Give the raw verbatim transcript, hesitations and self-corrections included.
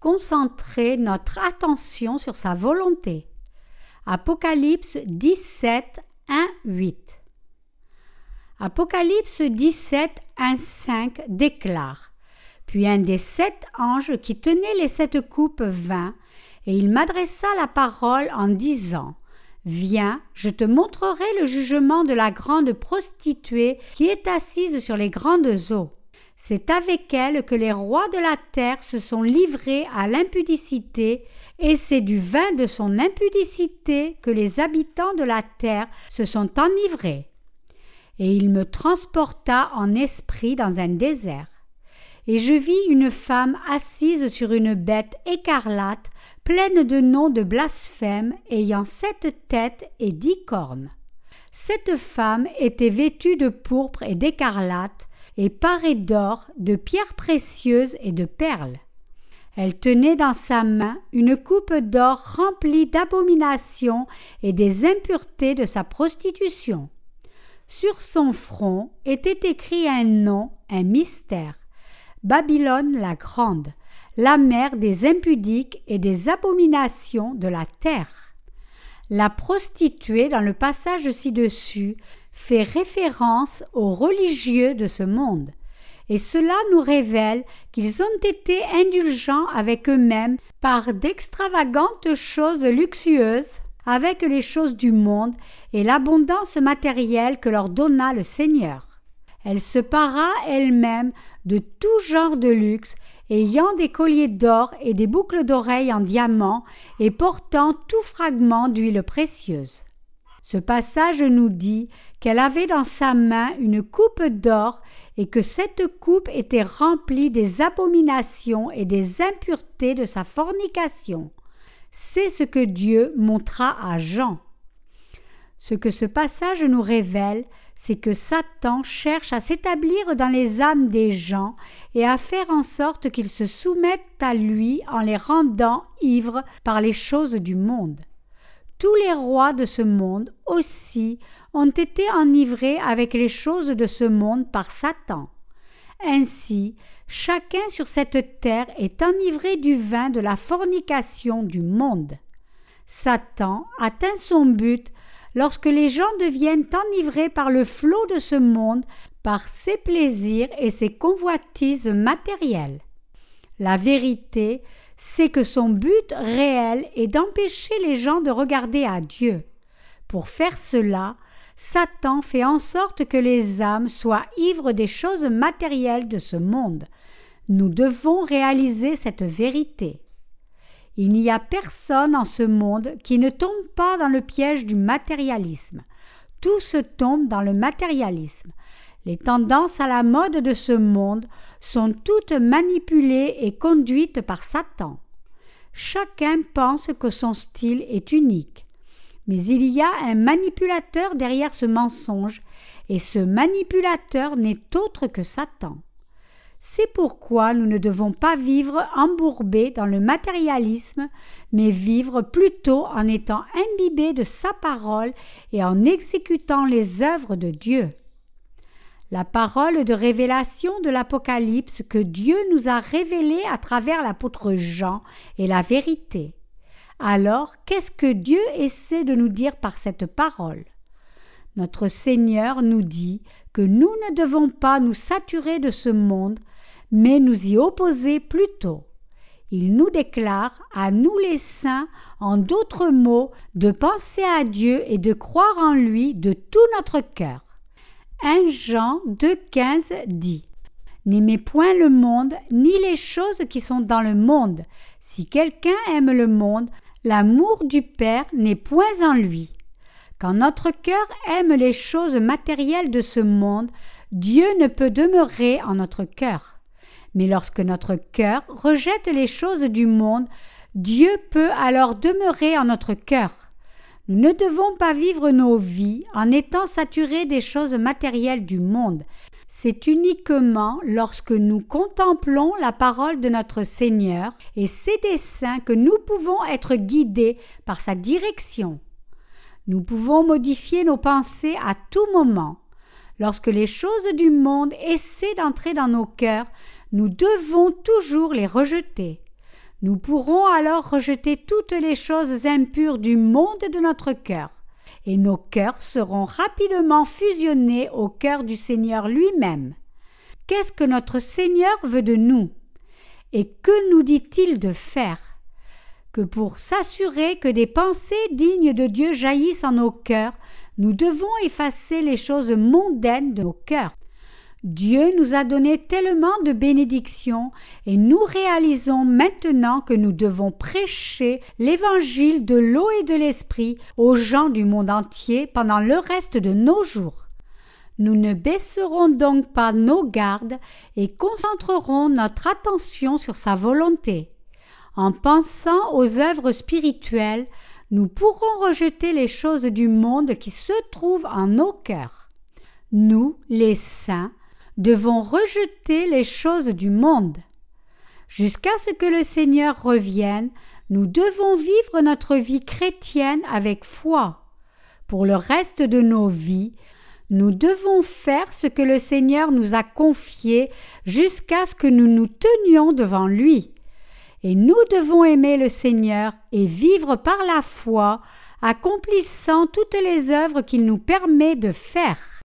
concentrer notre attention sur sa volonté. Apocalypse dix-sept, un à huit. Apocalypse dix-sept, un à cinq déclare « Puis un des sept anges qui tenait les sept coupes vint, et il m'adressa la parole en disant « Viens, je te montrerai le jugement de la grande prostituée qui est assise sur les grandes eaux. C'est avec elle que les rois de la terre se sont livrés à l'impudicité, et c'est du vin de son impudicité que les habitants de la terre se sont enivrés. Et il me transporta en esprit dans un désert. Et je vis une femme assise sur une bête écarlate, pleine de noms de blasphème, ayant sept têtes et dix cornes. Cette femme était vêtue de pourpre et d'écarlate, et parée d'or, de pierres précieuses et de perles. Elle tenait dans sa main une coupe d'or remplie d'abominations et des impuretés de sa prostitution. Sur son front était écrit un nom, un mystère. Babylone la grande, la mère des impudiques et des abominations de la terre. La prostituée dans le passage ci-dessus fait référence aux religieux de ce monde, et cela nous révèle qu'ils ont été indulgents avec eux-mêmes par d'extravagantes choses luxueuses, avec les choses du monde et l'abondance matérielle que leur donna le Seigneur. Elle se para elle-même de tout genre de luxe, ayant des colliers d'or et des boucles d'oreilles en diamant et portant tout fragment d'huile précieuse. Ce passage nous dit qu'elle avait dans sa main une coupe d'or et que cette coupe était remplie des abominations et des impuretés de sa fornication. C'est ce que Dieu montra à Jean. Ce que ce passage nous révèle, c'est que Satan cherche à s'établir dans les âmes des gens et à faire en sorte qu'ils se soumettent à lui en les rendant ivres par les choses du monde. Tous les rois de ce monde aussi ont été enivrés avec les choses de ce monde par Satan. Ainsi, chacun sur cette terre est enivré du vin de la fornication du monde. Satan atteint son but lorsque les gens deviennent enivrés par le flot de ce monde, par ses plaisirs et ses convoitises matérielles. La vérité, c'est que son but réel est d'empêcher les gens de regarder à Dieu. Pour faire cela, Satan fait en sorte que les âmes soient ivres des choses matérielles de ce monde. Nous devons réaliser cette vérité. Il n'y a personne en ce monde qui ne tombe pas dans le piège du matérialisme. Tout se tombe dans le matérialisme. Les tendances à la mode de ce monde sont toutes manipulées et conduites par Satan. Chacun pense que son style est unique. Mais il y a un manipulateur derrière ce mensonge, et ce manipulateur n'est autre que Satan. C'est pourquoi nous ne devons pas vivre embourbés dans le matérialisme, mais vivre plutôt en étant imbibés de sa parole et en exécutant les œuvres de Dieu. La parole de révélation de l'Apocalypse que Dieu nous a révélée à travers l'apôtre Jean est la vérité. Alors, qu'est-ce que Dieu essaie de nous dire par cette parole ? Notre Seigneur nous dit que nous ne devons pas nous saturer de ce monde, mais nous y opposer plutôt. Il nous déclare, à nous les saints, en d'autres mots, de penser à Dieu et de croire en lui de tout notre cœur. un Jean deux, quinze dit « N'aimez point le monde, ni les choses qui sont dans le monde. Si quelqu'un aime le monde, l'amour du Père n'est point en lui. » Quand notre cœur aime les choses matérielles de ce monde, Dieu ne peut demeurer en notre cœur. Mais lorsque notre cœur rejette les choses du monde, Dieu peut alors demeurer en notre cœur. Nous ne devons pas vivre nos vies en étant saturés des choses matérielles du monde. C'est uniquement lorsque nous contemplons la parole de notre Seigneur et ses desseins que nous pouvons être guidés par sa direction. Nous pouvons modifier nos pensées à tout moment. Lorsque les choses du monde essaient d'entrer dans nos cœurs, nous devons toujours les rejeter. Nous pourrons alors rejeter toutes les choses impures du monde de notre cœur, et nos cœurs seront rapidement fusionnés au cœur du Seigneur lui-même. Qu'est-ce que notre Seigneur veut de nous? Et que nous dit-il de faire? Que pour s'assurer que des pensées dignes de Dieu jaillissent en nos cœurs, nous devons effacer les choses mondaines de nos cœurs. Dieu nous a donné tellement de bénédictions et nous réalisons maintenant que nous devons prêcher l'évangile de l'eau et de l'esprit aux gens du monde entier pendant le reste de nos jours. Nous ne baisserons donc pas nos gardes et concentrerons notre attention sur sa volonté. En pensant aux œuvres spirituelles, nous pourrons rejeter les choses du monde qui se trouvent en nos cœurs. Nous, les saints, devons rejeter les choses du monde. Jusqu'à ce que le Seigneur revienne, nous devons vivre notre vie chrétienne avec foi. Pour le reste de nos vies, nous devons faire ce que le Seigneur nous a confié jusqu'à ce que nous nous tenions devant lui. Et nous devons aimer le Seigneur et vivre par la foi, accomplissant toutes les œuvres qu'il nous permet de faire.